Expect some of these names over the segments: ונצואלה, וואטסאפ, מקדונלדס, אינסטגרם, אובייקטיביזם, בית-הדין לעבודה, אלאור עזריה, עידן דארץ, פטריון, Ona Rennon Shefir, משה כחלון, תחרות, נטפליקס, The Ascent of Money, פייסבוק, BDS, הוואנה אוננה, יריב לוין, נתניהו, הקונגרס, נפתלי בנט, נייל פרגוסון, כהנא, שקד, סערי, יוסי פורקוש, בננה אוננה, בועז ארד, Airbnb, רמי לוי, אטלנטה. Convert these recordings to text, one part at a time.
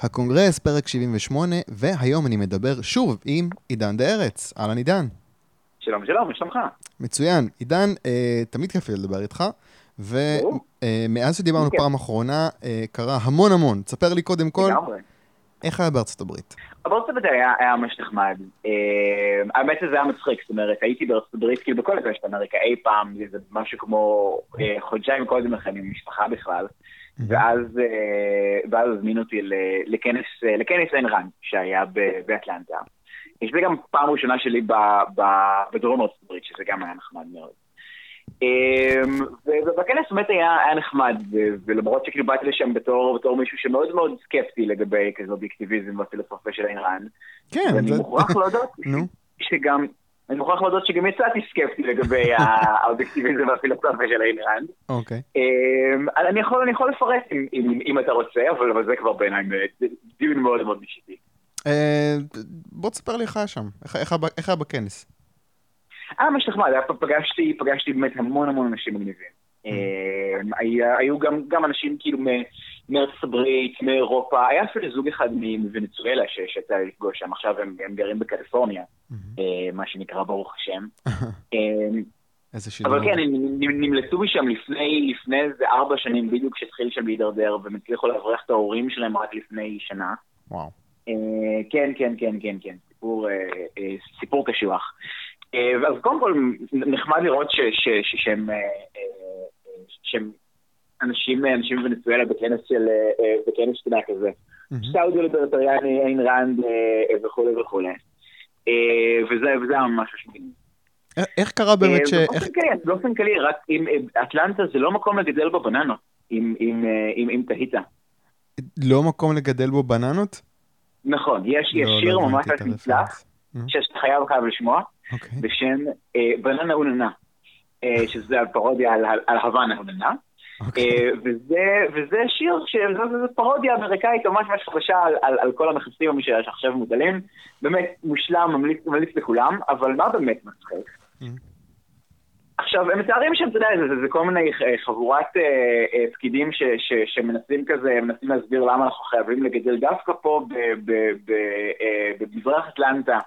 הקונגרס, פרק 78, והיום אני מדבר שוב עם עידן דארץ. אהלן עידן. שלום, שלום, שלומך. מצוין. עידן, תמיד כיף לדבר איתך, ומאז שדיברנו פעם אחרונה, קרה המון המון. תספר לי קודם כל, איך היה בארצות הברית? בארצות הברית היה ממש נחמד. האמת שזה היה מצחיק, זאת אומרת, הייתי בארצות הברית, כאילו בכל הקשת אמריקה, אי פעם, זה משהו כמו חודשיים קודם לכן, עם משפחה בכלל. ואז הזמינו אותי לכנס אין-רן, שהיה באטלנטה. יש לי גם פעם ראשונה שלי בדרום ארצות הברית, שזה גם היה נחמד מאוד. ובכנס באמת היה נחמד, ולמרות שכאילו באתי לשם בתור מישהו שמאוד מאוד סקפטי לגבי כזה אובייקטיביזם והפילוסופיה של אין-רן. כן. ואני מוכרח להודות שגם יצאתי סקפטי לגבי האובייקטיביזם והפילוסופיה של אין-רן. אוקיי. אני יכול לפרט אם אתה רוצה, אבל זה כבר בעיניים דיון מאוד מאוד אישיתי. בוא תספר לי איך היה שם, איך היה בכנס? ממש נחמד, פגשתי באמת המון אנשים מגניבים. היו גם אנשים כאילו מארצות הברית, מאירופה, היה אפילו זוג אחד מוונצואלה שיצא לפגוש שם, עכשיו הם גרים בקליפורניה, מה שנקרא ברוך השם. אבל כן, הם נמלטו משם לפני איזה 4 שנים בדיוק כשהתחיל שם להידרדר, והם הצליחו להבריח את ההורים שלהם רק לפני שנה. וואו. כן, סיפור קשוח. אז קודם כל נחמד לראות שהם אנשים בוונצואלה בכנס שתנה כזה. סאודו ליברטריאני, אין-רן וכו'. וזה היה משהו שמגיעים. איך קרה באמת באופן כלי, רק אטלנטה זה לא מקום לגדל בו בננות, אם תהיתה. לא מקום לגדל בו בננות? נכון, יש שיר ממש נצלח, שאתה חייב לשמוע, בשם בננה אוננה, שזה פרודיה על הוואנה אוננה, וזה שיר, שזה פרודיה אמריקאית ממש חדשה על כל המחפשים שעכשיו מודלים, באמת מושלם, ממליץ לכולם, אבל מה באמת מצחיק? עכשיו, הם מתארים שם, אתה יודע, זה כל מיני חבורת פקידים שמנסים כזה, מנסים להסביר למה אנחנו חייבים לגדל דווקא פה במזרח אטלנטה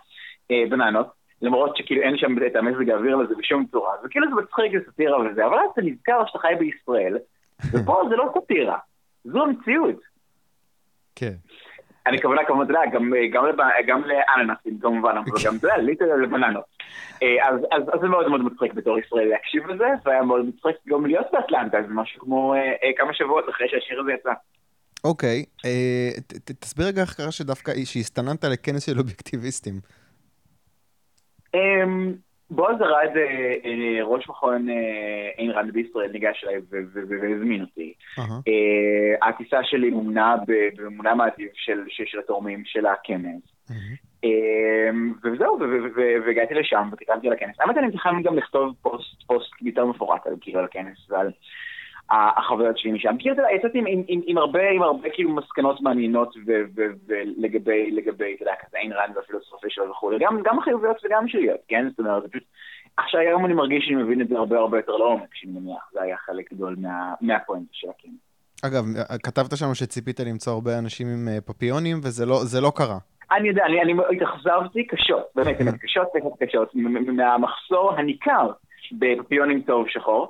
בננות, למרות שכאילו אין שם את המזג האוויר לזה בשום צורה, וכאילו זה מצחיק לסתירה וזה, אבל אתה נזכר שאתה חי בישראל, ופה זה לא סתירה, זו המציאות. כן. אני כוונה כמובן, אתה יודע, גם לאננסים, כמובן, אבל גם, אתה יודע, ליטל לבננות. אז זה מאוד מאוד מצחיק בתור ישראל להקשיב לזה, והיה מאוד מצחיק גם להיות באטלנטה, זה משהו כמו כמה שבועות אחרי שהשיר הזה יצא. אוקיי, תסביר רגע איך קרה שדווקא שהסתננת לכנס של אובייקטיביסטים. בועז ארד, ראש מכון אין-רן בישראל, ניגש אליי והזמין אותי. הטיסה שלי מומנה מעדיף של התורמים של הכנס. וזהו, והגעתי לשם ותקרמתי על הכנס. האמת אני מתכנן גם לכתוב פוסט יותר מפורט על הכנס ועל החוויות שלי משם. כי יצאתי עם הרבה מסקנות מעניינות לגבי אין-רן והפילוסופיה שלו וכו'. גם החיוביות וגם שליליות, כן? זאת אומרת, עכשיו היום אני מרגיש שאני מבין את זה הרבה יותר לעומק, שמניח, זה היה חלק גדול מהפואנטה של הכנס. אגב, כתבת שם שציפית למצוא הרבה אנשים עם פפיונים, וזה לא קרה. אני יודע, אני התאכזבתי קשות, באמת, קשות, מהמחסור הניכר בפפיונים צהוב שחור.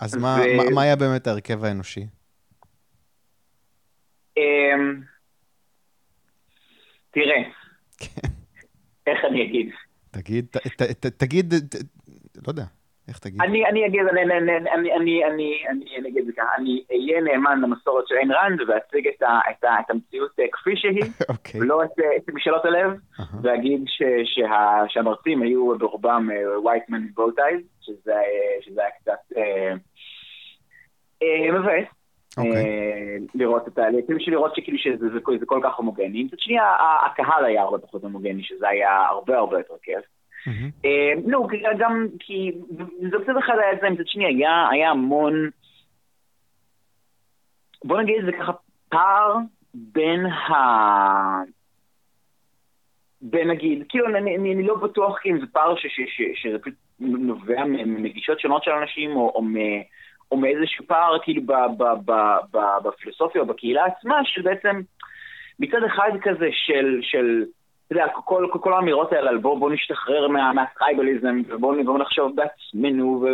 אז מה היה באמת הרכב האנושי? תראה, איך אני אגיד? תגיד, לא יודע, איך תגיד? אני אגיד זה ככה, אני אהיה נאמן למסורת של אין-רן ואציג את המציאות כפי שהיא, ולא את משאלות הלב, ואגיד שהמרצים היו ברובם white men in bow ties, שזה היה קצת מבאס. לראות את הלעצים שלי, לראות שכאילו שזה כל כך הומוגני. זאת שנייה, הקהל היה הרבה פחות הומוגני, שזה היה הרבה יותר כיף. לא, גם כי זה קצת אחד היה את זה, זאת שנייה, היה המון, בוא נגיד זה ככה, פער בין נגיד, כאילו אני לא בטוח אם זה פער שזה נובע מגישות שונות של אנשים, או או מאיזשהו פער כאילו בפילוסופיה או בקהילה עצמה, שבעצם מצד אחד כזה של כל האמירות האלה, בוא נשתחרר מהטרייבליזם, ובוא נחשוב בעצמנו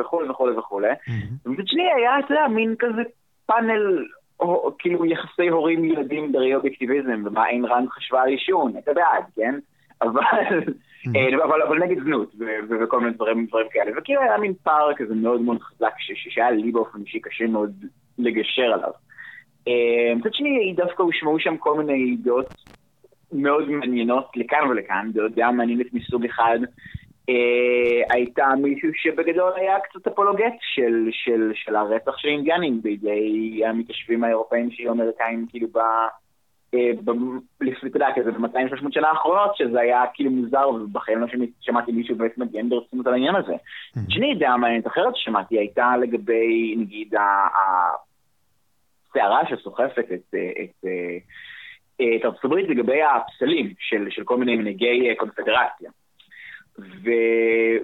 וכו' וכו' וכו'. ומצד שני היה, אתה יודע, מין כזה פאנל, כאילו יחסי הורים ילדים בראי אובייקטיביזם, ומה אין-רן חשבה על עישון, אתה בעד, כן? אבל נגד זנות, וכל מיני דברים כאלה. וכאילו היה מין פער כזה מאוד מאוד חזק, שהיה לי באופן אישי קשה מאוד לגשר עליו. מצד שני, דווקא הושמעו שם כל מיני דעות מאוד מעניינות לכאן ולכאן, דעה מעניינת מסוג אחד. הייתה מישהו שבגדול היה קצת אפולוגט של הרצח של אינדיאנים בידי המתיישבים האירופאים שאמריקאים כאילו ב-200-300 שנה האחרונות, שזה היה כאילו מוזר, ובחיים לא שמעתי מישהו בעצם ג'נדרס על העניין הזה. שני דעה מעניינת אחרת ששמעתי הייתה לגבי נגיד הסערה שסוחפת את ארצות הברית לגבי הפסלים של כל מיני מנהיגי קונפדרציה.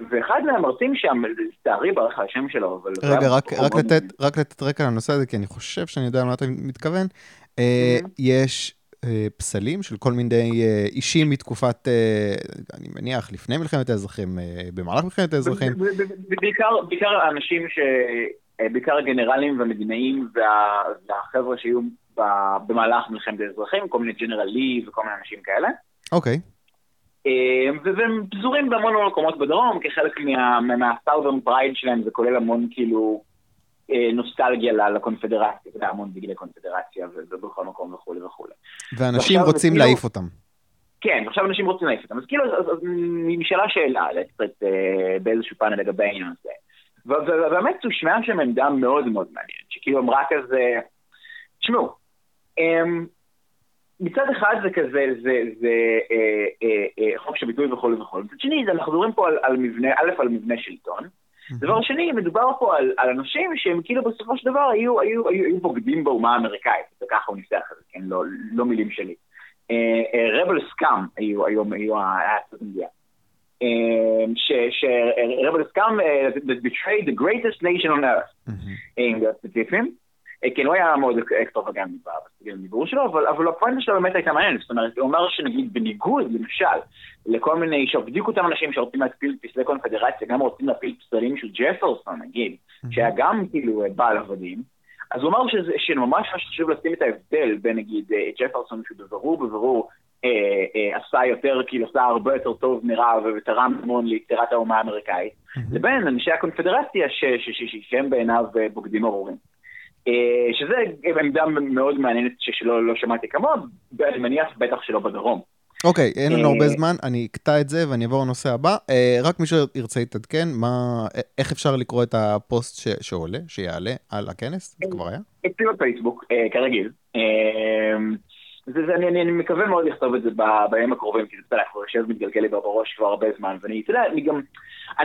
ואחד מהמרצים שם, סערי ברכה השם שלו, רגע, רק לתת רקע לנושא הזה, כי אני חושב שאני יודע מה אתה מתכוון. יש פסלים של כל מיני אישים מתקופת, אני מניח, לפני מלחמת האזרחים, במהלך מלחמת האזרחים. בעיקר האנשים, בעיקר הגנרלים והמדינאים והחבר'ה שהיו במהלך מלחמת האזרחים, כל מיני ג'נרלי וכל מיני אנשים כאלה. אוקיי. והם פזורים בהמון מקומות בדרום, כחלק מהסאודרן פרייד שלהם, זה כולל המון כאילו נוסטלגיה לקונפדרציה, זה המון דגלי קונפדרציה, וזה בכל מקום וכו' וכו'. ואנשים רוצים להעיף אותם. כן, עכשיו אנשים רוצים להעיף אותם. אז כאילו, נשאלה שאלה, באיזשהו פאנל לגבי העניין הזה. ובאמת, הוא שמע שם עמדה מאוד מאוד מעניינת, שכאילו אמרה כזה, תשמעו, מצד אחד זה כזה, זה חוק שביטוי וכו' וכו'. מצד שני, אנחנו מדברים פה על מבנה, א', על מבנה שלטון. דבר שני, מדובר פה על אנשים שהם כאילו בסופו של דבר היו בוגדים באומה האמריקאית, וככה הוא ניסח את זה, כן? לא מילים שלי. רבל סקאם היו הסוגיה. שרבל סקאם betrayed the greatest nation on earth. עם הספציפים. כן, הוא היה מאוד אקסטרווגנטי בדיבור שלו, אבל הפואנטה שלו באמת הייתה מעניינת. זאת אומרת, הוא אומר שנגיד בניגוד, למשל, לכל מיני, שבדיוק אותם אנשים שרוצים להפיל פסלי קונפדרציה, גם רוצים להפיל פסלים של ג'פרסון, נגיד, שהיה גם כאילו בעל עבדים, אז הוא אמר שממש חשוב לשים את ההבדל בין נגיד ג'פרסון, שבברור עשה יותר, כאילו עשה הרבה יותר טוב מרב ותרם המון ליצירת האומה האמריקאית, לבין אנשי הקונפדרציה שהם בעיניו בוגדים ארורים. שזה עמדה מאוד מעניינת שלא שמעתי כמוה, אני מניח בטח שלא בדרום. אוקיי, אין לנו הרבה זמן, אני אקטע את זה ואני אעבור לנושא הבא. רק מי שירצה יתעדכן, איך אפשר לקרוא את הפוסט שעולה, שיעלה על הכנס? זה כבר היה? אצלי בפייסבוק, כרגיל. אני מקווה מאוד לכתוב את זה בימים הקרובים, כי זה כבר יושב מתגלגל לי בראש כבר הרבה זמן, ואני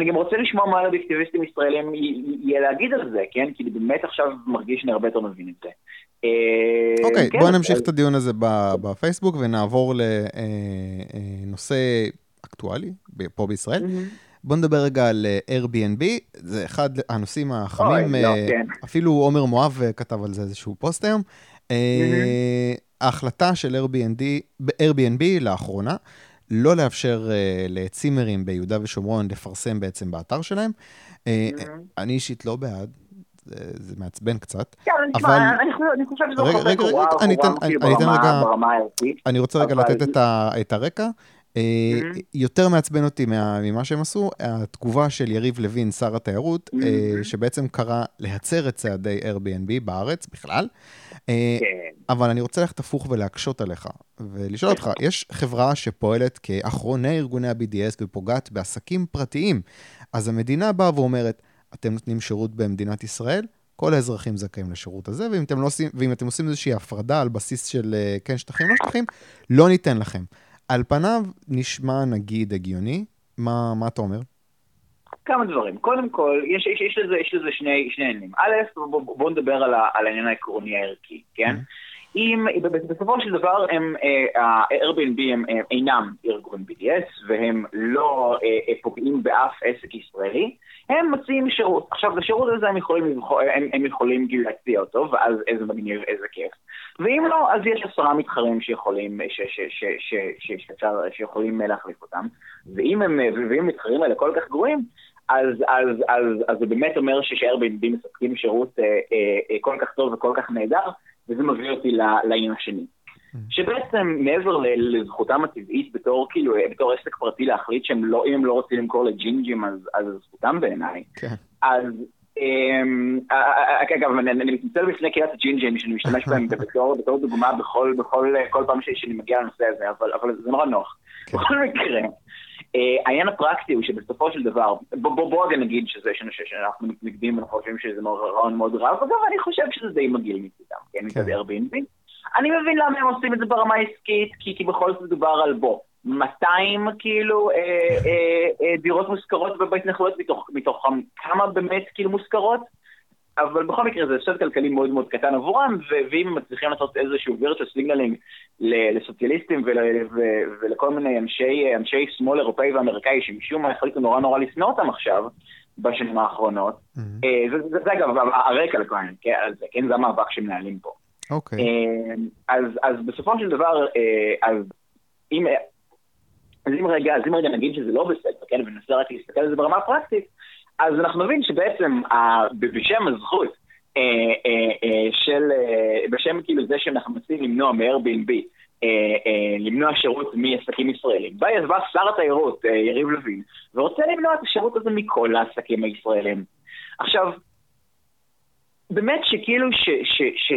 גם רוצה לשמוע מה אובייקטיביסטים ישראלים יהיה להגיד על זה, כן? כי באמת עכשיו מרגיש שאני הרבה יותר מבין את זה. אוקיי, בואו נמשיך את הדיון הזה בפייסבוק, ונעבור לנושא אקטואלי פה בישראל. בואו נדבר רגע על Airbnb, זה אחד הנושאים החמים, אפילו עומר מואב כתב על זה איזשהו פוסט היום. ההחלטה של Airbnb לאחרונה, לא לאפשר לצימרים ביהודה ושומרון לפרסם בעצם באתר שלהם. אני אישית לא בעד, זה מעצבן קצת. אבל אני חושב שזה חובה קורה, אני רוצה רגע לתת את הרקע. יותר מעצבן אותי ממה שהם עשו, התגובה של יריב לוין, שר התיירות, שבעצם קרא להצר את צעדי Airbnb בארץ בכלל, אבל אני רוצה לך תפוך ולהקשות עליך, ולשאול אותך, יש חברה שפועלת כאחרוני ארגוני ה-BDS ופוגעת בעסקים פרטיים, אז המדינה באה ואומרת, אתם נותנים שירות במדינת ישראל, כל האזרחים זכאים לשירות הזה, ואם אתם עושים איזושהי הפרדה על בסיס של כן שטחים, לא שטחים, לא ניתן לכם. על פניו נשמע נגיד הגיוני, מה אתה אומר? כמה דברים. קודם כל, יש לזה שני עניינים. א', בואו נדבר על העניין העקרוני הערכי, כן? אם בסופו של דבר ה-Airbnb הם אינם ארגון BDS והם לא פוגעים באף עסק ישראלי, הם מציעים שירות. עכשיו, לשירות הזה הם יכולים להציע אותו, ואז איזה מגניב, איזה כיף. ואם לא, אז יש 10 מתחרים שיכולים להחליף אותם. ואם מתחרים האלה כל כך גרועים, אז זה באמת אומר ש-Airbnb מספקים שירות כל כך טוב וכל כך נהדר, וזה מביא אותי לעין השני. שבעצם מעבר לזכותם הטבעית בתור עסק פרטי להחליט שהם לא, אם הם לא רוצים למכור לג'ינג'ים, אז זכותם בעיניי. אז אגב, אני מתמצל בפני קהילת הג'ינג'ים שאני משתמש בהם בתור דוגמה בכל פעם שאני מגיע לנושא הזה, אבל זה נורא נוח. בכל מקרה, העניין הפרקטי הוא שבסופו של דבר, בואו נגיד שזה שאנחנו מתנגדים ואנחנו חושבים שזה רעיון מאוד רב, אגב, אני חושב שזה די מגעיל מצדם, כן, מצד Airbnb. אני מבין למה הם עושים את זה ברמה העסקית, כי בכל זאת מדובר על 200 כאילו דירות מושכרות בהתנחלויות, מתוך כמה באמת כאילו מושכרות, אבל בכל מקרה זה הפסד כלכלי מאוד מאוד קטן עבורם, ואם הם מצליחים לעשות איזשהו וירטואל סיגנלינג לסוציאליסטים ולכל מיני אנשי שמאל אירופאי ואמריקאי שמשום מה החליטו נורא נורא לשנוא אותם עכשיו, בשנים האחרונות, זה אגב הרקע לכאן, כן, זה המאבק שמנהלים פה. אוקיי. אז בסופו של דבר, אז אם רגע נגיד שזה לא בסדר, כן, וננסה רק להסתכל על זה ברמה הפרקטית, אז אנחנו נבין שבעצם בשם הזכות של, בשם כאילו זה שאנחנו מציעים למנוע מ-Airbnb, למנוע שירות מעסקים ישראלים. בא שר התיירות, יריב לוין, ורוצה למנוע את השירות הזה מכל העסקים הישראלים. עכשיו, באמת שכאילו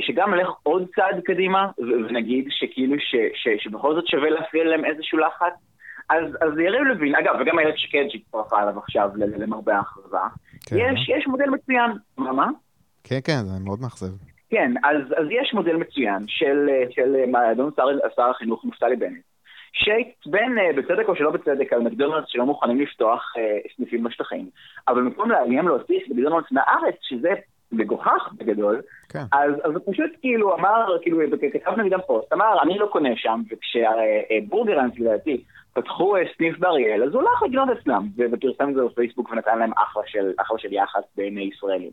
שגם הלך עוד צעד קדימה, ונגיד שכאילו שבכל זאת שווה להפעיל להם איזשהו לחץ, אז יריב לוין, אגב, וגם הילד שקד שהתפרחה עליו עכשיו למרבה האכזבה, יש מודל מצוין. מה? כן, זה מאוד מאכזב. כן, אז יש מודל מצוין של דון סער, שר החינוך נפתלי בנט, שהתבן בצדק או שלא בצדק על מקדונלדס שלא מוכנים לפתוח סניפים בשטחים, אבל במקום להגיים להוסיף למקדונלדס מהארץ, שזה מגוחך בגדול, אז הוא פשוט כאילו אמר, כאילו כתב נגדם פוסט, אמר, אני לא קונה שם, וכשבורגרנס לדעתי פתחו סניף באריאל, אז הוא הולך לגנות אצלם, ופרסם זה בפייסבוק ונתן להם אחלה של יחס בין ישראלים.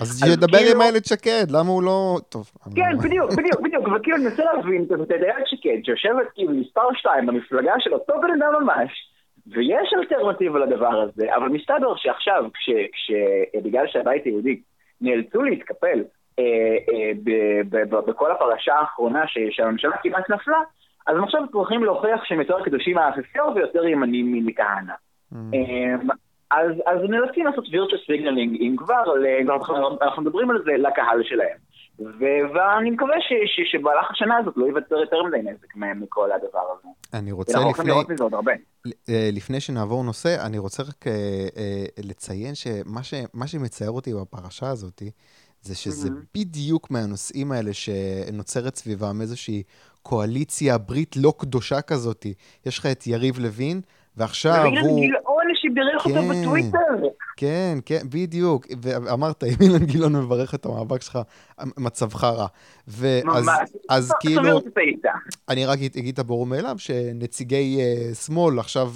אז ידבר עם הילד שקד, למה הוא לא... כן, בדיוק, וכאילו ננסה להבין את הילד שקד, שיושבת כאילו מספר 2 במפלגה של אותו בן אדם ממש, ויש אלטרנטיבה לדבר הזה, אבל מסתבר שעכשיו, בגלל שהבית היהודי נאלצו להתקפל בכל הפרשה האחרונה שהממשלה כמעט נפלה, אז עכשיו צריכים להוכיח שהם יותר קדושים מהאפיפיור ויותר ימנים מכהנא. אז נלצים לעשות וירטואל סיגנלינג, אם כבר, אנחנו מדברים על זה לקהל שלהם. ואני מקווה שבהלך השנה הזאת לא ייווצר יותר מדי נזק מהם מכל הדבר הזה. אני רוצה לפני שנעבור נושא, אני רוצה רק לציין שמה שמצייר אותי בפרשה הזאת, זה שזה בדיוק מהנושאים האלה שנוצרת סביבם איזושהי קואליציה ברית לא קדושה כזאת. יש לך את יריב לוין, ועכשיו הוא... שבירך אותו בטוויטר. כן, בדיוק. ואמרת, אם אילן גילון מברך את המאבק שלך, מצבך רע. אז כאילו, אני רק אגיד את הברור מאליו, שנציגי שמאל עכשיו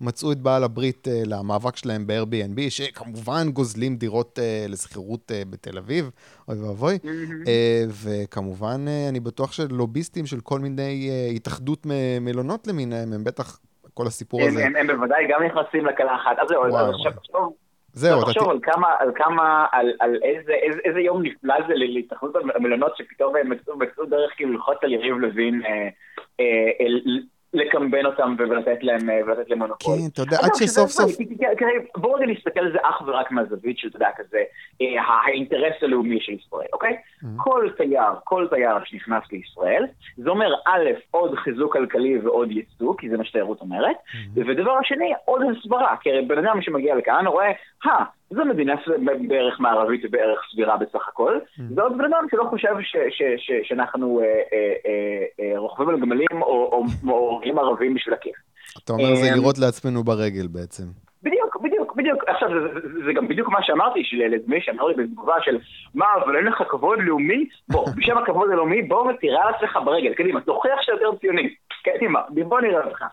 מצאו את בעל הברית למאבק שלהם ב-Airbnb, שכמובן גוזלים דירות לסחירות בתל אביב, אוי ואבוי, וכמובן אני בטוח שלוביסטים של כל מיני התאחדות מלונות למיניהם, הם בטח כל הסיפור הזה. הם בוודאי גם נכנסים לקלה אחת. אז זהו, תחשוב על כמה, על איזה יום נפלא זה להתאחדות המלונות שפתאום הם מצאו דרך כאילו ללחוץ על יריב לוין לקמבן אותם ולתת להם מונופול. כן, אתה יודע, עד שסוף סוף... בואו נסתכל על זה אך ורק מהזווית של, אתה יודע, כזה, האינטרס הלאומי של ישראל, אוקיי? כל תייר שנכנס לישראל, זה אומר, א', עוד חיזוק כלכלי ועוד ייצוא, כי זה מה שתיירות אומרת, ודבר השני, עוד הסברה, כי בן אדם שמגיע לכאן רואה, זו מדינה בערך מערבית ובערך סבירה בסך הכל, זה עוד בן אדם שלא חושב שאנחנו רוכבים על גמלים או הורגים ערבים בשביל הכיף. אתה אומר זה לראות לעצמנו ברגל בעצם. בדיוק, בדיוק, עכשיו, זה גם בדיוק מה שאמרתי, שלדמי שאמר לי בתגובה של, מה, אבל אין לך כבוד לאומי? בוא, בשם הכבוד הלאומי, בוא ותראה לך ברגל, קדימה, תוכיח שאתה ציוני, קדימה, בוא נראה לך.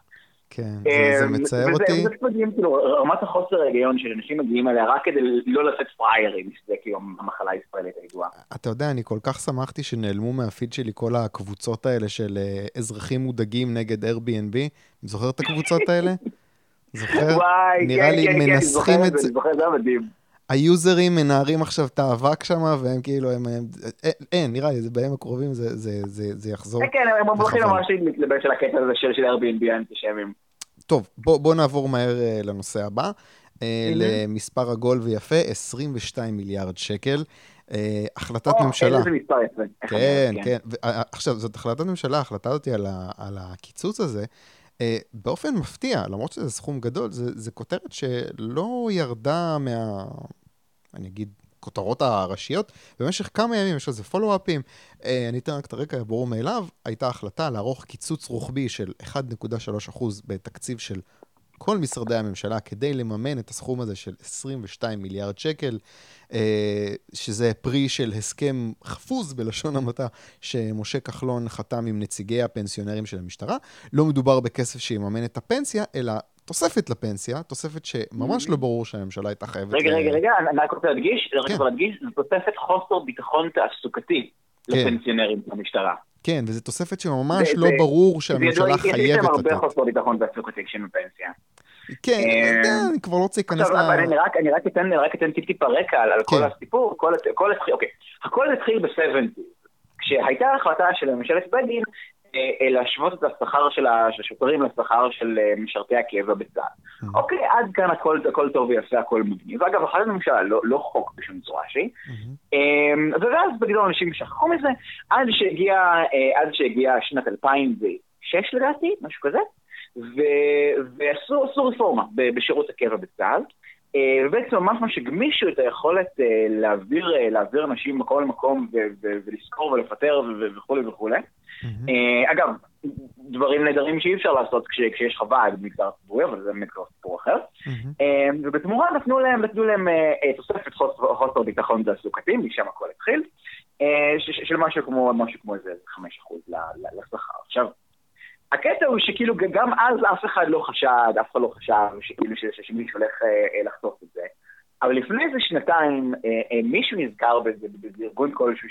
כן, זה מצייר אותי. וזה מדהים, כאילו, רמת החוסר ההיגיון של אנשים מגיעים עליה, רק כדי לא לתת פריירים, שזה כיום המחלה הישראלית הידועה. אתה יודע, אני כל כך שמחתי שנעלמו מהפיד שלי כל הקבוצות האלה של אזרחים מודאגים נגד Airbnb. זוכר את הקבוצות האלה? זוכר? נראה לי מנסחים את זה. זה מדהים. היוזרים מנערים עכשיו את האבק שם, והם כאילו, אין, נראה לי, בהם הקרובים זה יחזור. כן, הם הולכים ממש להתלבן של הקטע הזה של Airbnb האנטישמים. טוב, בואו נעבור מהר לנושא הבא, למספר עגול ויפה, 22 מיליארד שקל, החלטת ממשלה. איזה מספר יפה. כן, כן. עכשיו, זאת החלטת ממשלה, החלטה אותי על הקיצוץ הזה, באופן מפתיע, למרות שזה סכום גדול, זה כותרת שלא ירדה מה, אני אגיד, כותרות הראשיות, במשך כמה ימים יש לזה פולו-אפים, אני אתן רק את הרקע ברור מאליו, הייתה החלטה לערוך קיצוץ רוחבי של 1.3% בתקציב של כל משרדי הממשלה, כדי לממן את הסכום הזה של 22 מיליארד שקל, שזה פרי של הסכם חפוז בלשון המעטה, שמשה כחלון חתם עם נציגי הפנסיונרים של המשטרה. לא מדובר בכסף שיממן את הפנסיה, אלא תוספת לפנסיה, תוספת שממש לא ברור שהממשלה הייתה חייבת. רגע, אני רוצה להדגיש, זו תוספת חוסר ביטחון תעסוקתי לפנסיונרים של המשטרה. כן, וזו תוספת שממש לא ברור שהממשלה חייבת לתת. יש שם הרבה חוסר ביטחון תעסוקתי כשהם בפנסיה. כן, אני כבר לא רוצה להיכנס אני רק אתן טיפ הרקע על כל הסיפור, הכל התחיל ב-70, כשהייתה החלטה של ממשלת בגין להשוות את השכר של השוטרים לשכר של משרתי הקבע בצה"ל. אוקיי, עד כאן הכל טוב ויפה, הכל מגניב. ואגב, החלטת הממשלה לא חוק בשום צורה שהיא. ואז בגדול אנשים שכחו מזה, עד שהגיעה שנת 2006 לדעתי, משהו כזה, ועשו רפורמה בשירות הקבע בצה"ל, ובעצם ממש שגמישו את היכולת להעביר אנשים מכל מקום ולזכור ולפטר וכו' וכו'. אגב, דברים נדרים שאי אפשר לעשות כשיש חוות במגזר הציבורי, אבל זה באמת כבר סיפור אחר. ובתמורה נתנו להם תוספת חוסר ביטחון תעסוקתי, משם הכל התחיל, של משהו כמו איזה 5% לשכר. עכשיו, הקטע הוא שכאילו גם אז אף אחד לא חשב שמישהו הולך לחטוף את זה. אבל לפני איזה שנתיים מישהו נזכר באיזה ארגון כלשהו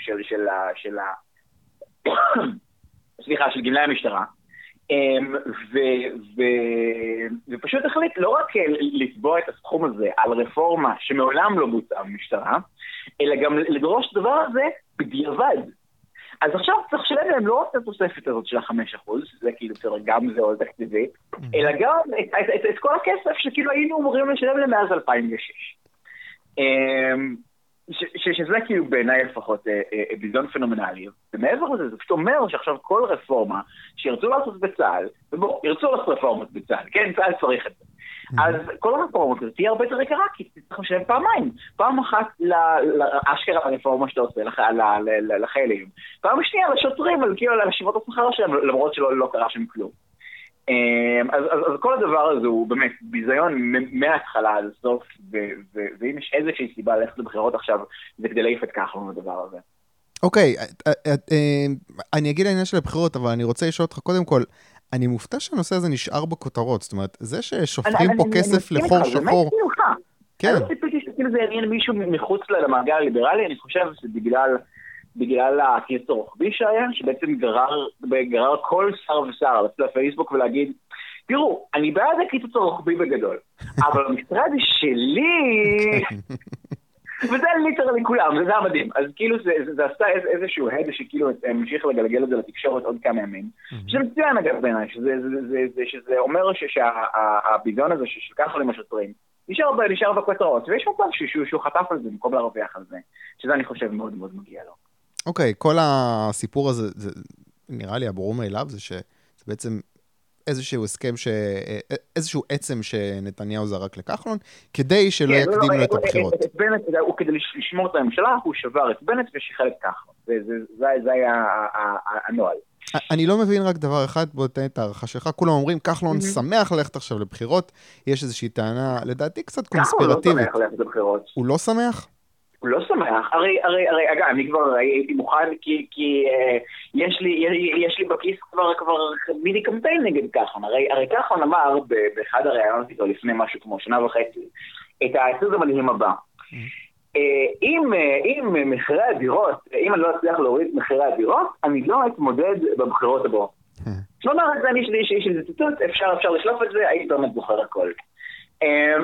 של גמלאי המשטרה. ופשוט החליט לא רק לצבוע את הסכום הזה על רפורמה שמעולם לא בוצעה במשטרה, אלא גם לדרוש דבר הזה בדיעבד. אז עכשיו צריך שלם להם לא את התוספת הזאת של 5%, זה כאילו גם זה עוד תקציבי, אלא גם את כל הכסף שכאילו היינו אמורים לשלם להם מאז 2006. שזה כאילו בעיניי לפחות ביזיון פנומנלי, ומעבר לזה זה פשוט אומר שעכשיו כל רפורמה שירצו לעשות בצה"ל, ובואו, ירצו לעשות רפורמות בצה"ל, כן, צה"ל צריך את זה. אז כל הרפורמות הזאת תהיה הרבה יותר יקרה, כי צריך לשלם פעמיים. פעם אחת לאשכרה הרפורמה שאתה עושה לחיילים, פעם שנייה לשוטרים, אבל כאילו לשיבות השכר שלהם, למרות שלא קרה שם כלום. אז כל הדבר הזה הוא באמת ביזיון מההתחלה עד הסוף, ואם יש איזושהי סיבה ללכת לבחירות עכשיו, זה כדי להעיף את כחלון הדבר הזה. אוקיי, אני אגיד לעניין של הבחירות, אבל אני רוצה לשאול אותך קודם כל, אני מופתע שהנושא הזה נשאר בכותרות, זאת אומרת, זה ששופכים פה כסף לחור שחור. אני לא ציפיתי שזה יעניין מישהו מחוץ למעגל הליברלי, אני חושב שבגלל הקיצוץ הרוחבי שהיה, שבעצם גרר כל שר ושר לצאת לפייסבוק ולהגיד, תראו, אני בעד הקיצוץ הרוחבי בגדול, אבל המשרד שלי, וזה ליטרלי כולם, זה מדהים. אז כאילו זה עשה איזשהו הד שכאילו המשיך לגלגל את זה לתקשורת עוד כמה ימים. שזה מצוין אגב בעיניי, שזה אומר שהביזיון הזה ששלקח עולים השוטרים, נשאר בכותרות, ויש מקום שהוא חטף על זה במקום להרוויח על זה, שזה אני חושב מאוד מאוד מגיע לו. אוקיי, כל הסיפור הזה, נראה לי הברור מאליו, זה שזה בעצם איזשהו הסכם, איזשהו עצם שנתניהו זרק לכחלון, כדי שלא יקדימו את הבחירות. הוא כדי לשמור את הממשלה, הוא שבר את בנט ושחרר את כחלון. זה היה הנוהל. אני לא מבין רק דבר אחד, בוא תן את הערכה שלך, כולם אומרים, כחלון שמח ללכת עכשיו לבחירות, יש איזושהי טענה, לדעתי קצת קונספירטיבית. הוא לא שמח? הוא לא שמח, הרי, אגב, אני כבר הייתי מוכן, כי יש לי בכיס כבר מיני קמפיין נגד כחלון, הרי כחלון אמר באחד הראיונות איתו לפני משהו כמו שנה וחצי, את העצוז המדהים הבא. אם מחירי הדירות, אם אני לא אצליח להוריד את מחירי הדירות, אני לא אתמודד בבחירות הבאות. לא אומר את זה, אני שלי של ציטוט, אפשר לשלוף את זה, האינטרנט בוחר הכל.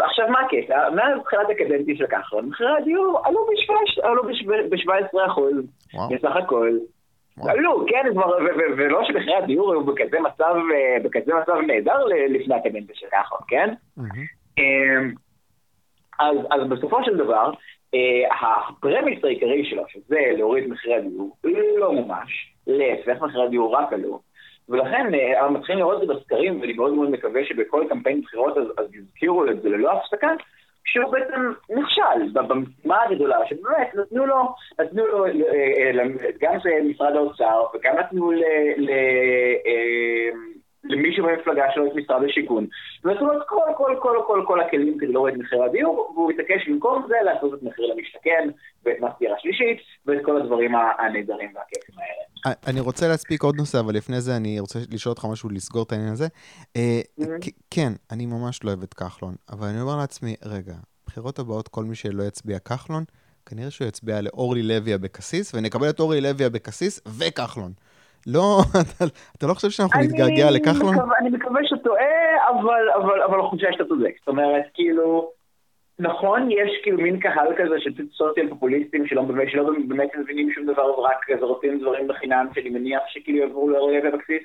עכשיו מה הקטע? מאז בחירת הקדנציה של כחלון, מחירי הדיור עלו ב-17% בסך הכל. עלו, כן, ולא שמחירי הדיור היו בכזה מצב נהדר לפני הקדנציה של כחלון, כן? אז בסופו של דבר, הפרמיס העיקרי שלו, שזה להוריד מחירי הדיור, לא ממש, להפך מחירי הדיור רק עלו, ולכן אנחנו מתחילים לראות את זה בסקרים, ואני מאוד מאוד מקווה שבכל קמפיין בחירות אז יזכירו את זה ללא הפסקה, שהוא בעצם נכשל במשימה הגדולה, שבאמת נתנו לו גם למשרד האוצר, וגם נתנו למישהו במפלגה שלו את משרד השיכון, ועשו את כל הכלים כדי להוריד את מחיר הדיור, והוא התעקש במקום זה לעשות את מחיר למשתכן, ואת מס דירה שלישית, ואת כל הדברים הנהדרים והכיפים האלה. אני רוצה להספיק עוד נושא, אבל לפני זה אני רוצה לשאול אותך משהו, לסגור את העניין הזה. כן, אני ממש לא אוהב את כחלון, אבל אני אומר לעצמי, רגע, בחירות הבאות, כל מי שלא יצביע כחלון, כנראה שהוא יצביע לאורלי לוי אבקסיס, ונקבל את אורלי לוי אבקסיס וכחלון. לא, אתה לא חושב שאנחנו נתגעגע לכחלון? אני מקווה שטועה, אבל חושב שאתה צודק. זאת אומרת, כאילו, נכון, יש כאילו מין קהל כזה שסוציאל פופוליסטים שלא באמת מבינים שום דבר, רק רוצים דברים בחינם, שאני מניח שכאילו יעברו לרעיון בבקסיס.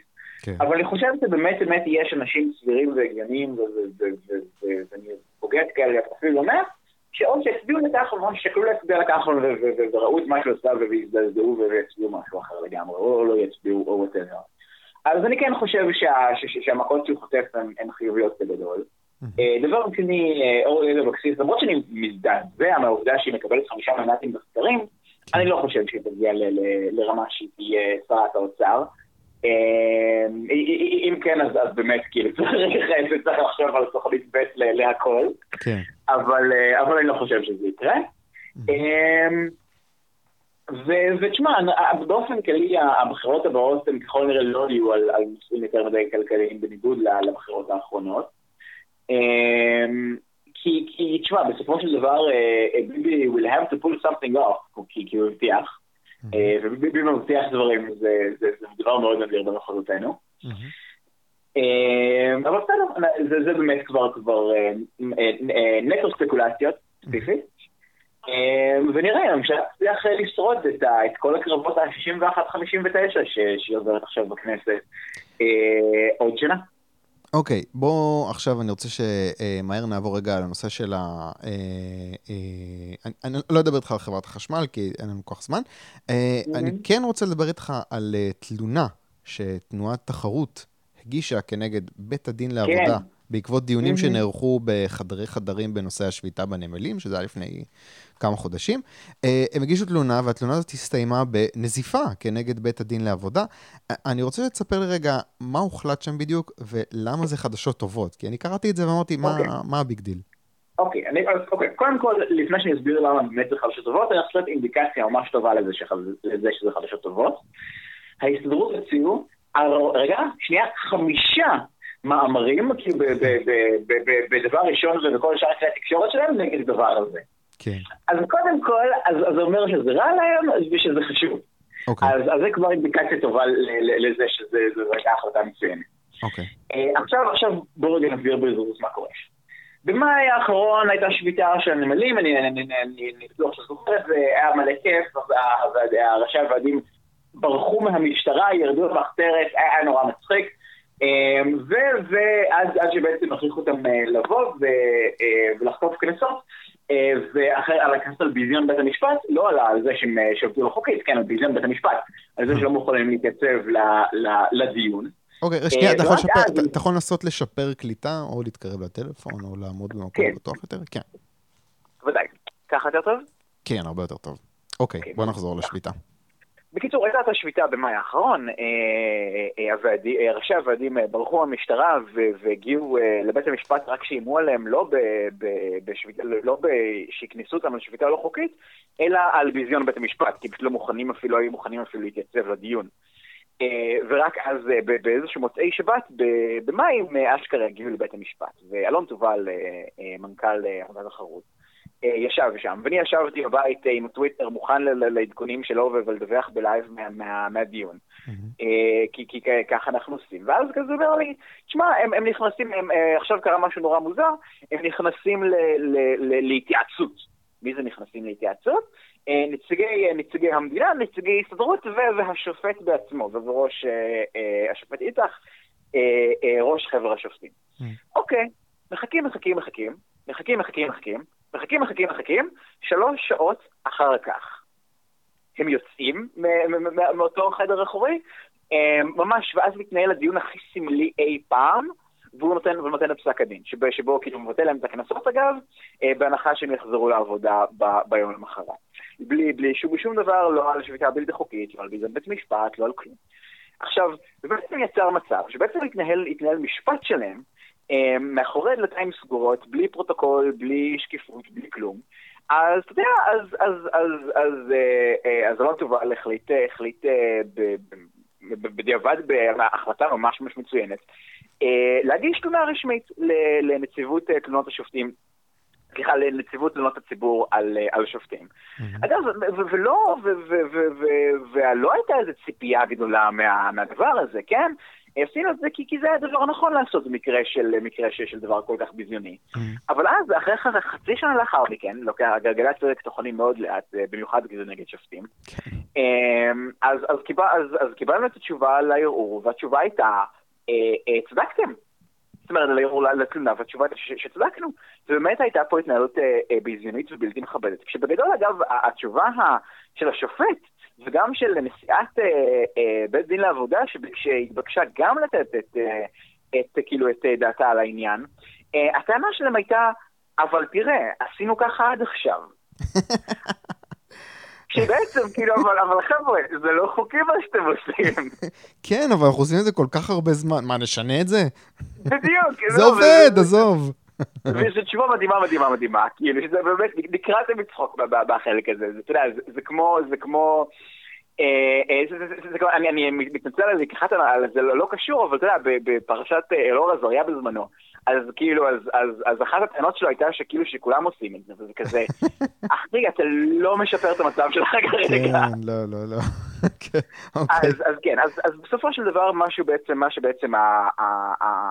אבל אני חושב שבאמת יש אנשים סבירים והגיונים, ואני פוגעת כאלה, אפילו לא מעט, שעוד שהצביעו לכחלון, שקלו להצביע לכחלון וראו את מה שעושה והזדעזעו ויצביעו משהו אחר לגמרי, או לא יצביעו, או whatever. אז אני כן חושב שהמכות שהוא חוטף הן חיוביות בגדול. דבר שני, אורלי לוי אבקסיס, למרות שאני מזדעזע מהעובדה שהיא מקבלת 5 מנדטים בסקרים, אני לא חושב שהיא תגיע לרמה שהיא תהיה שרת האוצר. אם כן, אז באמת כאילו צריך לחשוב על סוכנית ב' להכל, אבל אני לא חושב שזה יקרה. ותשמע, באופן כללי הבחירות הבאות הן ככל נראה לא יהיו על נושאים יותר מדי כלכליים בניגוד לבחירות האחרונות, כי תשמע, בסופו של דבר ביבי will have to pull something off, כי הוא הבטיח וביבי מבטיח דברים, זה דבר מאוד נדיר במחוזותינו. אבל בסדר, זה באמת כבר נטו ספקולציות, ספציפית. ונראה, הממשלה תצליח לשרוד את כל הקרבות ה-61-59 שעוברת עכשיו בכנסת עוד שנה. אוקיי, בוא עכשיו אני רוצה שמהר נעבור רגע על הנושא של אני לא אדבר איתך על חברת החשמל, כי אין לנו כוח זמן. אני כן רוצה לדבר איתך על תלונה שתנועת תחרות הגישה כנגד בית הדין לעבודה, בעקבות דיונים שנערכו בחדרי חדרים בנושא השביתה בנמלים, שזה היה לפני כמה חודשים. הם הגישו תלונה, והתלונה הזאת הסתיימה בנזיפה כנגד בית הדין לעבודה. אני רוצה שתספר לי רגע מה הוחלט שם בדיוק, ולמה זה חדשות טובות, כי אני קראתי את זה ואמרתי, מה הביג דיל? אוקיי, קודם כל, לפני שאני אסביר למה באמת זה חדשות טובות, אני חושבת אינדיקציה ממש טובה לזה שזה חדשות טובות. ההסתדרות הוציאו, רגע, שנייה, 5 מאמרים, כאילו בדבר ראשון ובכל שאר אחרי התקשורת שלהם, נגד הדבר הזה. אז קודם כל, אז זה אומר שזה רע להם, ושזה חשוב. אז זה כבר אינדיקציה טובה לזה שזה החלטה מצוינת. עכשיו בואו רגע נבהיר בזריזות מה קורה. במאי האחרון הייתה שביתה של הנמלים, אני בטוח שזוכרת, זה היה מלא כיף, והראשי הוועדים ברחו מהמשטרה, ירדו למחתרת, היה נורא מצחיק, ועד שבעצם הכריחו אותם לבוא ולחטוף כנסות, ואחרי על הכנס על ביזיון בית המשפט, לא על זה שהם שעובדו לחוקית, כן, על ביזיון בית המשפט, על זה שלא מוכנים להתייצב לדיון. אוקיי, שנייה, אתה יכול לנסות לשפר קליטה, או להתקרב לטלפון, או לעמוד במקום בטוח יותר? כן. ודאי, ככה יותר טוב? כן, הרבה יותר טוב. אוקיי, בוא נחזור לשביתה. בקיצור, הייתה את השביתה במאי האחרון, ראשי הוועדים ברחו המשטרה והגיעו לבית המשפט רק שאימו עליהם, לא שכניסו אותם לשביתה לא חוקית, אלא על ביזיון בית המשפט, כי פשוט לא היו מוכנים אפילו להתייצב לדיון. ורק אז באיזשהו מוצאי שבת במאי אשכרה הגיעו לבית המשפט, ואלון תובל, מנכ"ל תחרות, ישב שם, ואני ישבתי בבית עם טוויטר מוכן לעדכונים שלו ולדווח בלייב מהדיון. כי ככה אנחנו עושים. ואז כזה אומר לי, תשמע, הם נכנסים, עכשיו קרה משהו נורא מוזר, הם נכנסים להתייעצות. מי זה נכנסים להתייעצות? נציגי המדינה, נציגי הסתדרות והשופט בעצמו, ובראש השופט איתך, ראש חבר השופטים. אוקיי, מחכים, 3 שעות אחר כך. הם יוצאים מאותו חדר אחורי, ממש, ואז מתנהל הדיון הכי סמלי אי פעם, והוא נותן לפסק הדין, שבו כאילו מבטל להם את הכנסות אגב, בהנחה שהם יחזרו לעבודה ביום למחרת. בלי שום דבר, לא על שביתה בלתי חוקית, לא על ביזיון בית משפט, לא על כלום. עכשיו, ובעצם יצר מצב, שבעצם התנהל משפט שלהם, מאחורי דלתיים סגורות, בלי פרוטוקול, בלי שקיפות, בלי כלום. אז אתה יודע, אז לא טובה, החליט בדיעבד בהחלטה ממש מצוינת, להגיש תלונה רשמית לנציבות תלונות השופטים, סליחה, לנציבות תלונות הציבור על שופטים. אגב, ולא הייתה איזו ציפייה גדולה מהדבר הזה, כן? עשינו את זה כי זה היה דבר נכון לעשות במקרה של דבר כל כך ביזיוני. אבל אז, אחרי חצי שנה לאחר מכן, הגלגלי הצדק טוחנים מאוד לאט, במיוחד כי זה נגד שופטים. אז קיבלנו את התשובה לערעור, והתשובה הייתה, צדקתם. זאת אומרת, לערעור לתלונה, והתשובה הייתה שצדקנו. ובאמת הייתה פה התנהלות ביזיונית ובלתי מכבדת. כשבגדול, אגב, התשובה של השופט, וגם של נשיאת בית דין לעבודה, שהתבקשה גם לתת את דעתה על העניין, הטענה שלהם הייתה, אבל תראה, עשינו ככה עד עכשיו. שבעצם, כאילו, אבל חבר'ה, זה לא חוקי מה שאתם עושים. כן, אבל אנחנו עושים את זה כל כך הרבה זמן. מה, נשנה את זה? בדיוק. זה עובד, עזוב. וזו תשובה מדהימה, כאילו שזה באמת, נקראתם מצחוק בחלק הזה, אתה יודע, זה כמו, אני מתנצל על זה, כחת על זה לא קשור, אבל אתה יודע, בפרשת אלאור עזריה בזמנו, אז כאילו, אז אחת הטענות שלו הייתה שכאילו שכולם עושים את זה, וזה כזה, אחרי, אתה לא משפר את המצב שלך כרגע. כן, לא. אז כן, אז בסופו של דבר, מה שבעצם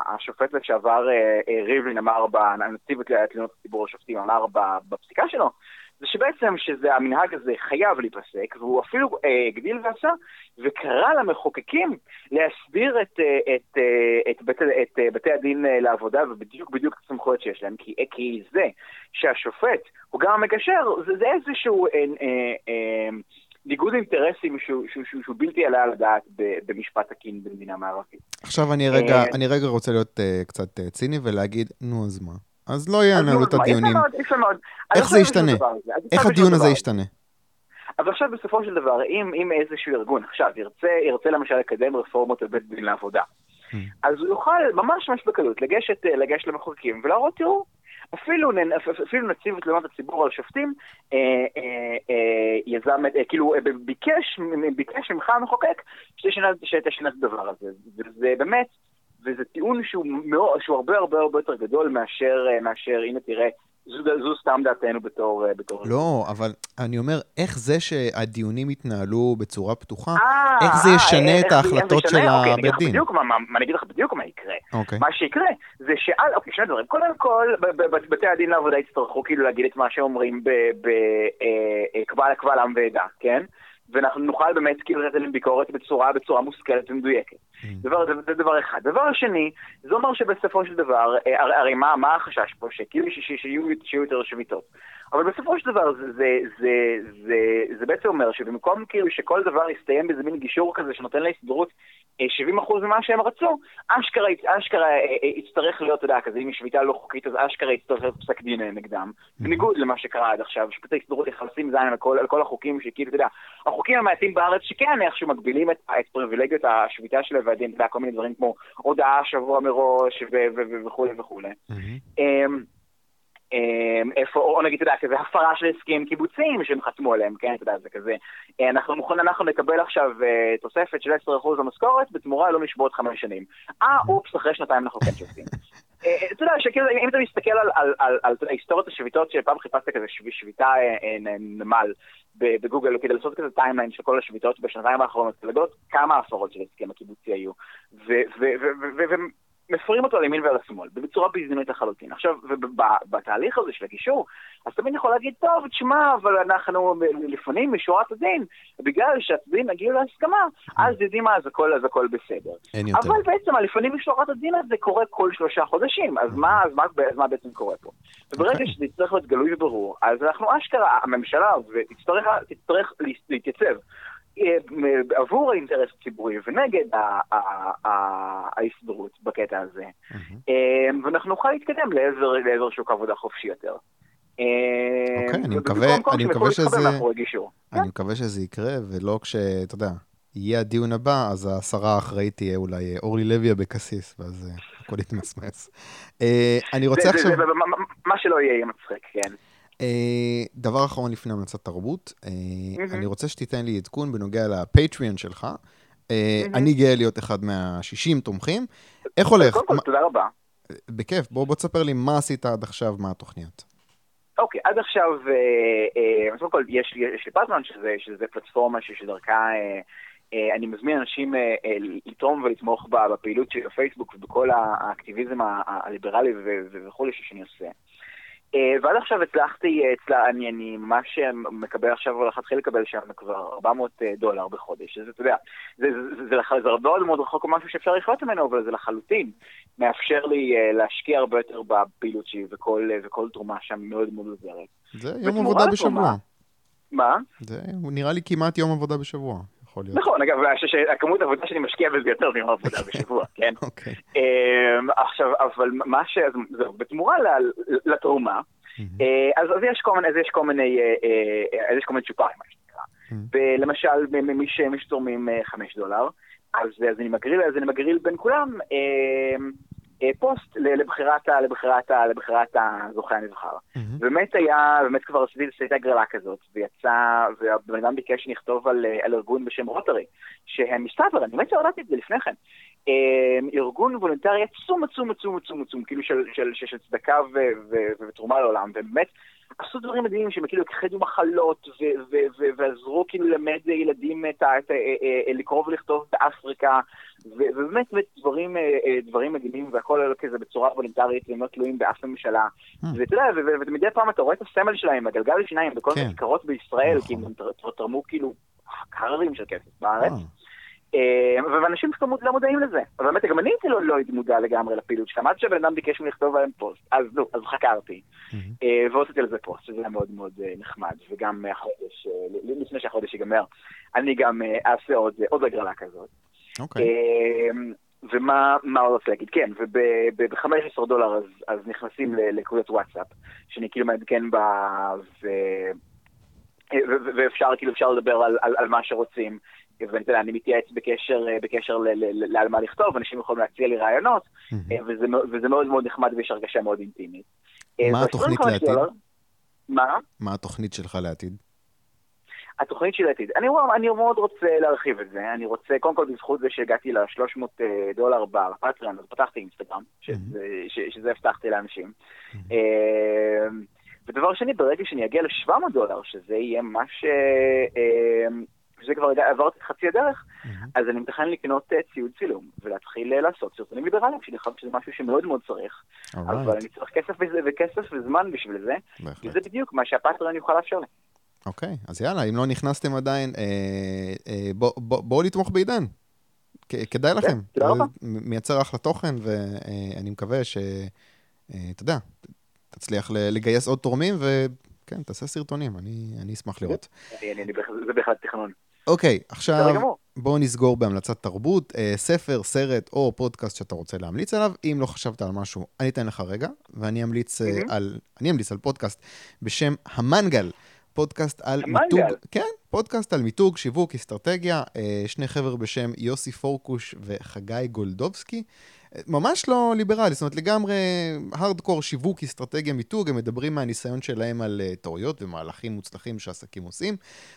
השופט לשעבר ריבלין אמר, הנציב לתלונות הציבור השופטים אמר בפסיקה שלו, זה שבעצם שהמנהג הזה חייב להיפסק, והוא אפילו הגדיל ועשה, וקרא למחוקקים להסביר את בתי הדין לעבודה, ובדיוק את הסמכויות שיש להם, כי זה שהשופט הוא גם המגשר, זה איזשהו ניגוד אינטרסים שהוא בלתי עלה על הדעת במשפט תקין במדינה מערבית. עכשיו אני רגע רוצה להיות קצת ציני ולהגיד, נו אז מה? אז לא יענו את הדיונים. איך זה ישתנה? איך הדיון הזה ישתנה? אבל עכשיו בסופו של דבר, אם איזשהו ארגון עכשיו ירצה למשל לקדם רפורמות בבית דין לעבודה, אז הוא יוכל ממש בקלות לגשת למחוקקים ולהראות, תראו, אפילו נציב תלונות הציבור על שופטים, יזם, כאילו ביקש ממך המחוקק שתשנה את הדבר הזה. זה באמת, וזה טיעון שהוא הרבה יותר גדול מאשר, הנה תראה, זו סתם דעתנו בתור... לא, אבל אני אומר, איך זה שהדיונים התנהלו בצורה פתוחה, איך זה ישנה את ההחלטות של הבית דין? אני אגיד לך בדיוק מה יקרה. מה שיקרה זה שני דברים. קודם כל, בתי הדין לעבודה יצטרכו כאילו להגיד את מה שאומרים בקבל עם ועדה, כן? ואנחנו נוכל באמת כאילו לתת להם ביקורת בצורה מושכלת ומדויקת. זה דבר אחד. דבר שני, זה אומר שבסופו של דבר, הרי מה החשש פה? שכאילו שיהיו יותר שביתות. אבל בסופו של דבר זה בעצם אומר שבמקום כאילו שכל דבר יסתיים באיזה מין גישור כזה שנותן להסתדרות 70% ממה שהם רצו, אשכרה יצטרך להיות, אתה יודע, כזה, אם היא שביתה לא חוקית, אז אשכרה יצטרך להיות פסק דין נגדם. בניגוד למה שקרה עד עכשיו, שפשוט ההסתדרות יחלשים זין על כל החוקים שכאילו, אתה יודע, החוקים המעטים בארץ שכן איכשהו מגבילים את פריבילגיות השביתה של הוועדים, כל מיני דברים כמו הודעה שבוע מראש וכו' וכו'. או נגיד, אתה יודע, כזה הפרה של הסכמים קיבוציים שהם חתמו עליהם, כן, אתה יודע, זה כזה. אנחנו נקבל עכשיו תוספת של 10% למשכורת, בתמורה לא נשבור את 5 שנים. אופס, אחרי שנתיים אנחנו כן שופטים. אתה יודע, שכאילו, אם אתה מסתכל על היסטוריות השביתות, שפעם חיפשת כזה שביתה נמל בגוגל, כדי לעשות כזה טיימליין של כל השביתות בשנתיים האחרונות, לגלות כמה הפרות של הסכם הקיבוצי היו. מפרים אותו על ימין ועל השמאל, בצורה בזדינית לחלוטין. עכשיו, ובתהליך הזה של הגישור, אז תמיד יכול להגיד, טוב, תשמע, אבל אנחנו לפנים משורת הדין, בגלל שהצדדים הגיעו להסכמה, אז יודעים מה, אז הכל בסדר. אבל בעצם, לפנים משורת הדין, אז זה קורה כל 3 חודשים, אז מה בעצם קורה פה? וברגע שזה יצטרך להיות גלוי וברור, אז אנחנו אשכרה, הממשלה, תצטרך להתייצב, עבור האינטרס הציבורי ונגד ההסדרות בקטע הזה, ואנחנו נוכל להתקדם לעבר שוק עבודה חופשי יותר. אוקיי, אני מקווה שזה יקרה, ולא כשאתה יודע, יהיה הדיון הבא, אז 10 אחראית תהיה אולי אורלי לוי בקסיס, ואז הכל יתמסמס. אני רוצה עכשיו... מה שלא יהיה מצחיק, כן. דבר אחרון לפני המלצת תרבות, אני רוצה שתיתן לי עדכון בנוגע לפטריון שלך. אני גאה להיות אחד מה60 תומכים. איך הולך? קודם כל, תודה רבה. בכיף, בוא תספר לי מה עשית עד עכשיו, מה התוכניות. אוקיי, עד עכשיו, קודם כל, יש לי פטריון, שזה פלטפורמה שדרכה אני מזמין אנשים לתרום ולתמוך בפעילות של הפייסבוק ובכל האקטיביזם הליברלי וכו' שאני עושה. ועד עכשיו הצלחתי, אני ממש מקבל עכשיו, אבל להתחיל לקבל שם כבר $400 בחודש. אז אתה יודע, זה הרבה מאוד רחוק משהו שאפשר לחיות ממנו, אבל זה לחלוטין מאפשר לי להשקיע הרבה יותר בפעילות שלי, וכל תרומה שם מאוד מאוד עוזרת. זה יום עבודה בשבוע. מה? זה נראה לי כמעט יום עבודה בשבוע. נכון, אגב, הכמות העבודה שאני משקיע בזה יותר מיום העבודה בשבוע, כן? עכשיו, אבל מה ש... זהו, בתמורה לתרומה, אז יש כל מיני... אז יש כל מיני צ'ופרים, מה שנקרא. ולמשל, ממי שתורמים $5, אז אני מגריל בין כולם פוסט לבחירת הזוכה הנבחר. באמת כבר עשיתי הגרלה כזאת, ויצא, ובנאדם ביקש שנכתוב על ארגון בשם רוטרי, שהם מסתבר, אני באמת הורדתי את זה לפני כן, ארגון וולונטרי עצום, כאילו של צדקה ותרומה לעולם, ובאמת עשו דברים מדהים שהם כאילו הכחדו מחלות ועזרו כאילו למד ילדים לקרוא ולכתוב באפריקה, ובאמת דברים מדהימים, והכל הלאה כזה בצורה וולונטרית, והם לא תלויים באף ממשלה. ואתה יודע, ומדי פעם אתה רואה את הסמל שלהם, הגלגל לשיניים, בכל המזכרות בישראל, כי הם תרמו כאילו הקררים של כסף בארץ. ואנשים לא מודעים לזה. אבל באמת, גם אני לא הייתי מודע לגמרי לפעילות שלהם, עד שבן אדם ביקש מלכתוב עליהם פוסט. אז חקרתי, ועושיתי על זה פוסט, שזה היה מאוד מאוד נחמד. וגם לפני שהחודש ייגמר, אני גם אעשה עוד הגרלה כזאת. ומה עוד רוצה להגיד? כן, וב$15 אז נכנסים לקבוצת וואטסאפ, שאני כאילו מעדכן בה, ואפשר כאילו לדבר על מה שרוצים. ואני מתייעץ בקשר לעל מה לכתוב, אנשים יכולים להציע לי רעיונות, וזה מאוד מאוד נחמד ויש הרגשה מאוד אינטימית. מה התוכנית לעתיד? מה? מה התוכנית שלך לעתיד? התוכנית של העתיד. אני מאוד רוצה להרחיב את זה. אני רוצה, קודם כל, בזכות זה שהגעתי $300 בפטריון, אז פתחתי אינסטגרם, שזה הבטחתי לאנשים. ודבר שני, ברגע שאני אגיע $700, שזה יהיה מה ש... שזה כבר עברתי חצי הדרך, אז אני מתכן לקנות ציוד צילום, ולהתחיל לעשות סרטונים ליברליים, שאני חושב שזה משהו שמאוד מאוד צריך, אבל אני צריך כסף וזמן בשביל זה, כי זה בדיוק מה שהפטריון יוכל לאפשר לי. אוקיי, אז יאללה, אם לא נכנסתם עדיין, בואו לתמוך בעידן. כדאי לכם. מייצר אחלה תוכן, ואני מקווה שאתה יודע, תצליח לגייס עוד תורמים, כן, תעשה סרטונים, אני אשמח לראות. זה בהחלט תכנון. אוקיי, עכשיו בואו נסגור בהמלצת תרבות, ספר, סרט או פודקאסט שאתה רוצה להמליץ עליו. אם לא חשבת על משהו, אני אתן לך רגע, ואני אמליץ על פודקאסט בשם המנגל. פודקאסט על מיתוג, כן, פודקאסט על מיתוג, שיווק, אסטרטגיה, שני חבר בשם יוסי פורקוש וחגי גולדובסקי, ממש לא ליברלי, זאת אומרת לגמרי הארדקור שיווק, אסטרטגיה, מיתוג, הם מדברים מהניסיון שלהם על תאוריות ומהלכים מוצלחים שעסקים עושים.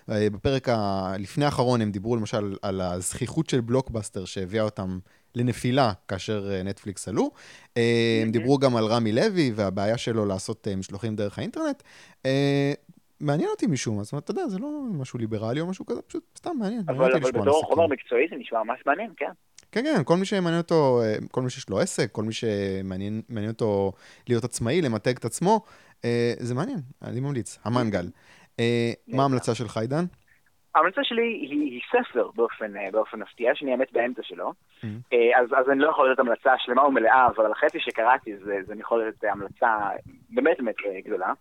בפרק לפני האחרון הם דיברו למשל על הזכיחות של בלוקבאסטר שהביאה אותם לנפילה כאשר נטפליקס עלו. הם דיברו גם על רמי לוי והבעיה שלו לעשות משלוחים דרך האינטרנט. מעניין אותי משום, אז אתה יודע, זה לא משהו ליברלי או משהו כזה, פשוט סתם מעניין. אבל בתור חומר מקצועי זה נשמע ממש מעניין, כן? כן, כן, כל מי שמעניין אותו, כל מי שיש לו עסק, כל מי שמעניין אותו להיות עצמאי, למתג את עצמו, זה מעניין, אני ממליץ, המנגל. מה ההמלצה שלך, עידן? ההמלצה שלי היא ספר באופן הפתיעה, שאני אמת באמצע שלו, אז אני לא יכול לתת המלצה שלמה ומלאה, אבל על חצי שקראתי, זה יכול לתת המלצה באמת באמת גדולה.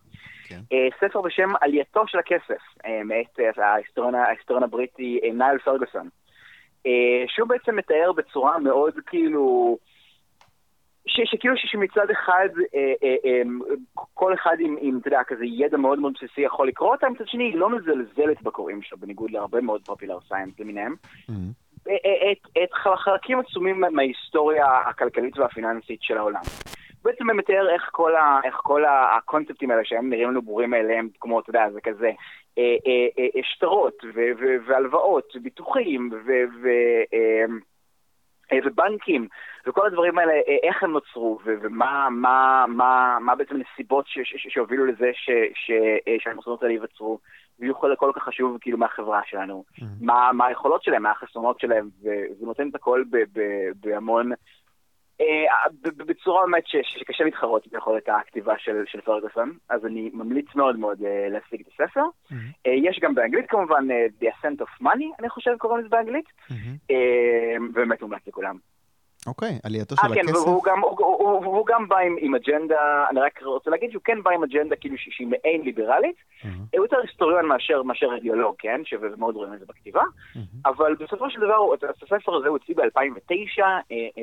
ספר בשם עלייתו של הכסף, מאת ההיסטוריון הבריטי נייל פרגוסון, שהוא בעצם מתאר בצורה מאוד כאילו, שכאילו שמצד אחד, כל אחד עם כזה ידע מאוד מאוד בסיסי יכול לקרוא אותה, מצד שני היא לא מזלזלת בקוראים שלו, בניגוד להרבה מאוד פופולר סיינס למיניהם, את חלקים עצומים מההיסטוריה הכלכלית והפיננסית של העולם. בעצם מתאר איך כל הקונספטים האלה שהם נראים לנו ברורים אליהם, כמו, אתה יודע, זה כזה, שטרות והלוואות, ביטוחים ובנקים, וכל הדברים האלה, איך הם נוצרו, ומה בעצם נסיבות שהובילו לזה שהמוסדות האלה ייווצרו, ויהיו כל כך חשוב כאילו מהחברה שלנו, מה היכולות שלהם, מה החסרונות שלהם, ונותן את הכל בהמון בצורה באמת שקשה להתחרות ביכולת הכתיבה של פרגוסון, אז אני ממליץ מאוד מאוד להשיג את הספר. יש גם באנגלית כמובן The Ascent of Money, אני חושב קוראים לזה באנגלית, ובאמת הוא מומלץ לכולם. אוקיי, עלייתו של הכסף. והוא גם בא עם אג'נדה, אני רק רוצה להגיד שהוא כן בא עם אג'נדה כאילו שהיא מעין ליברלית, הוא יותר היסטוריון מאשר אידיאולוג, כן, ומאוד רואים את זה בכתיבה, אבל בסופו של דבר, הספר הזה הוציא ב-2009,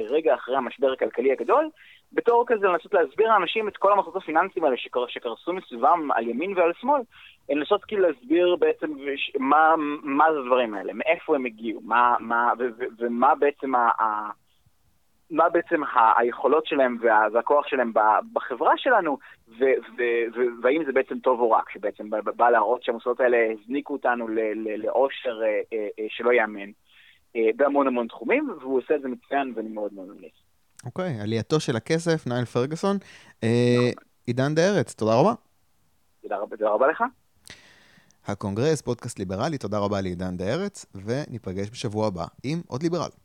רגע אחרי המשבר הכלכלי הגדול, בתור כזה לנסות להסביר לאנשים את כל המחזות הפיננסיים האלה שקרסו מסביבם על ימין ועל שמאל, לנסות כאילו להסביר בעצם מה זה הדברים האלה, מאיפה הם הגיעו, ומה בעצם מה בעצם היכולות שלהם והכוח שלהם בחברה שלנו, והאם זה בעצם טוב או רע, שבעצם בא להראות שהמוסדות האלה הזניקו אותנו לאושר שלא יאמן, בהמון המון תחומים, והוא עושה את זה מצוין, ואני מאוד מאוד ממליץ. אוקיי, עלייתו של הכסף, נייל פרגוסון. עידן דארץ, תודה רבה. תודה רבה לך. הקונגרס, פודקאסט ליברלי, תודה רבה לעידן דארץ, וניפגש בשבוע הבא עם עוד ליברל.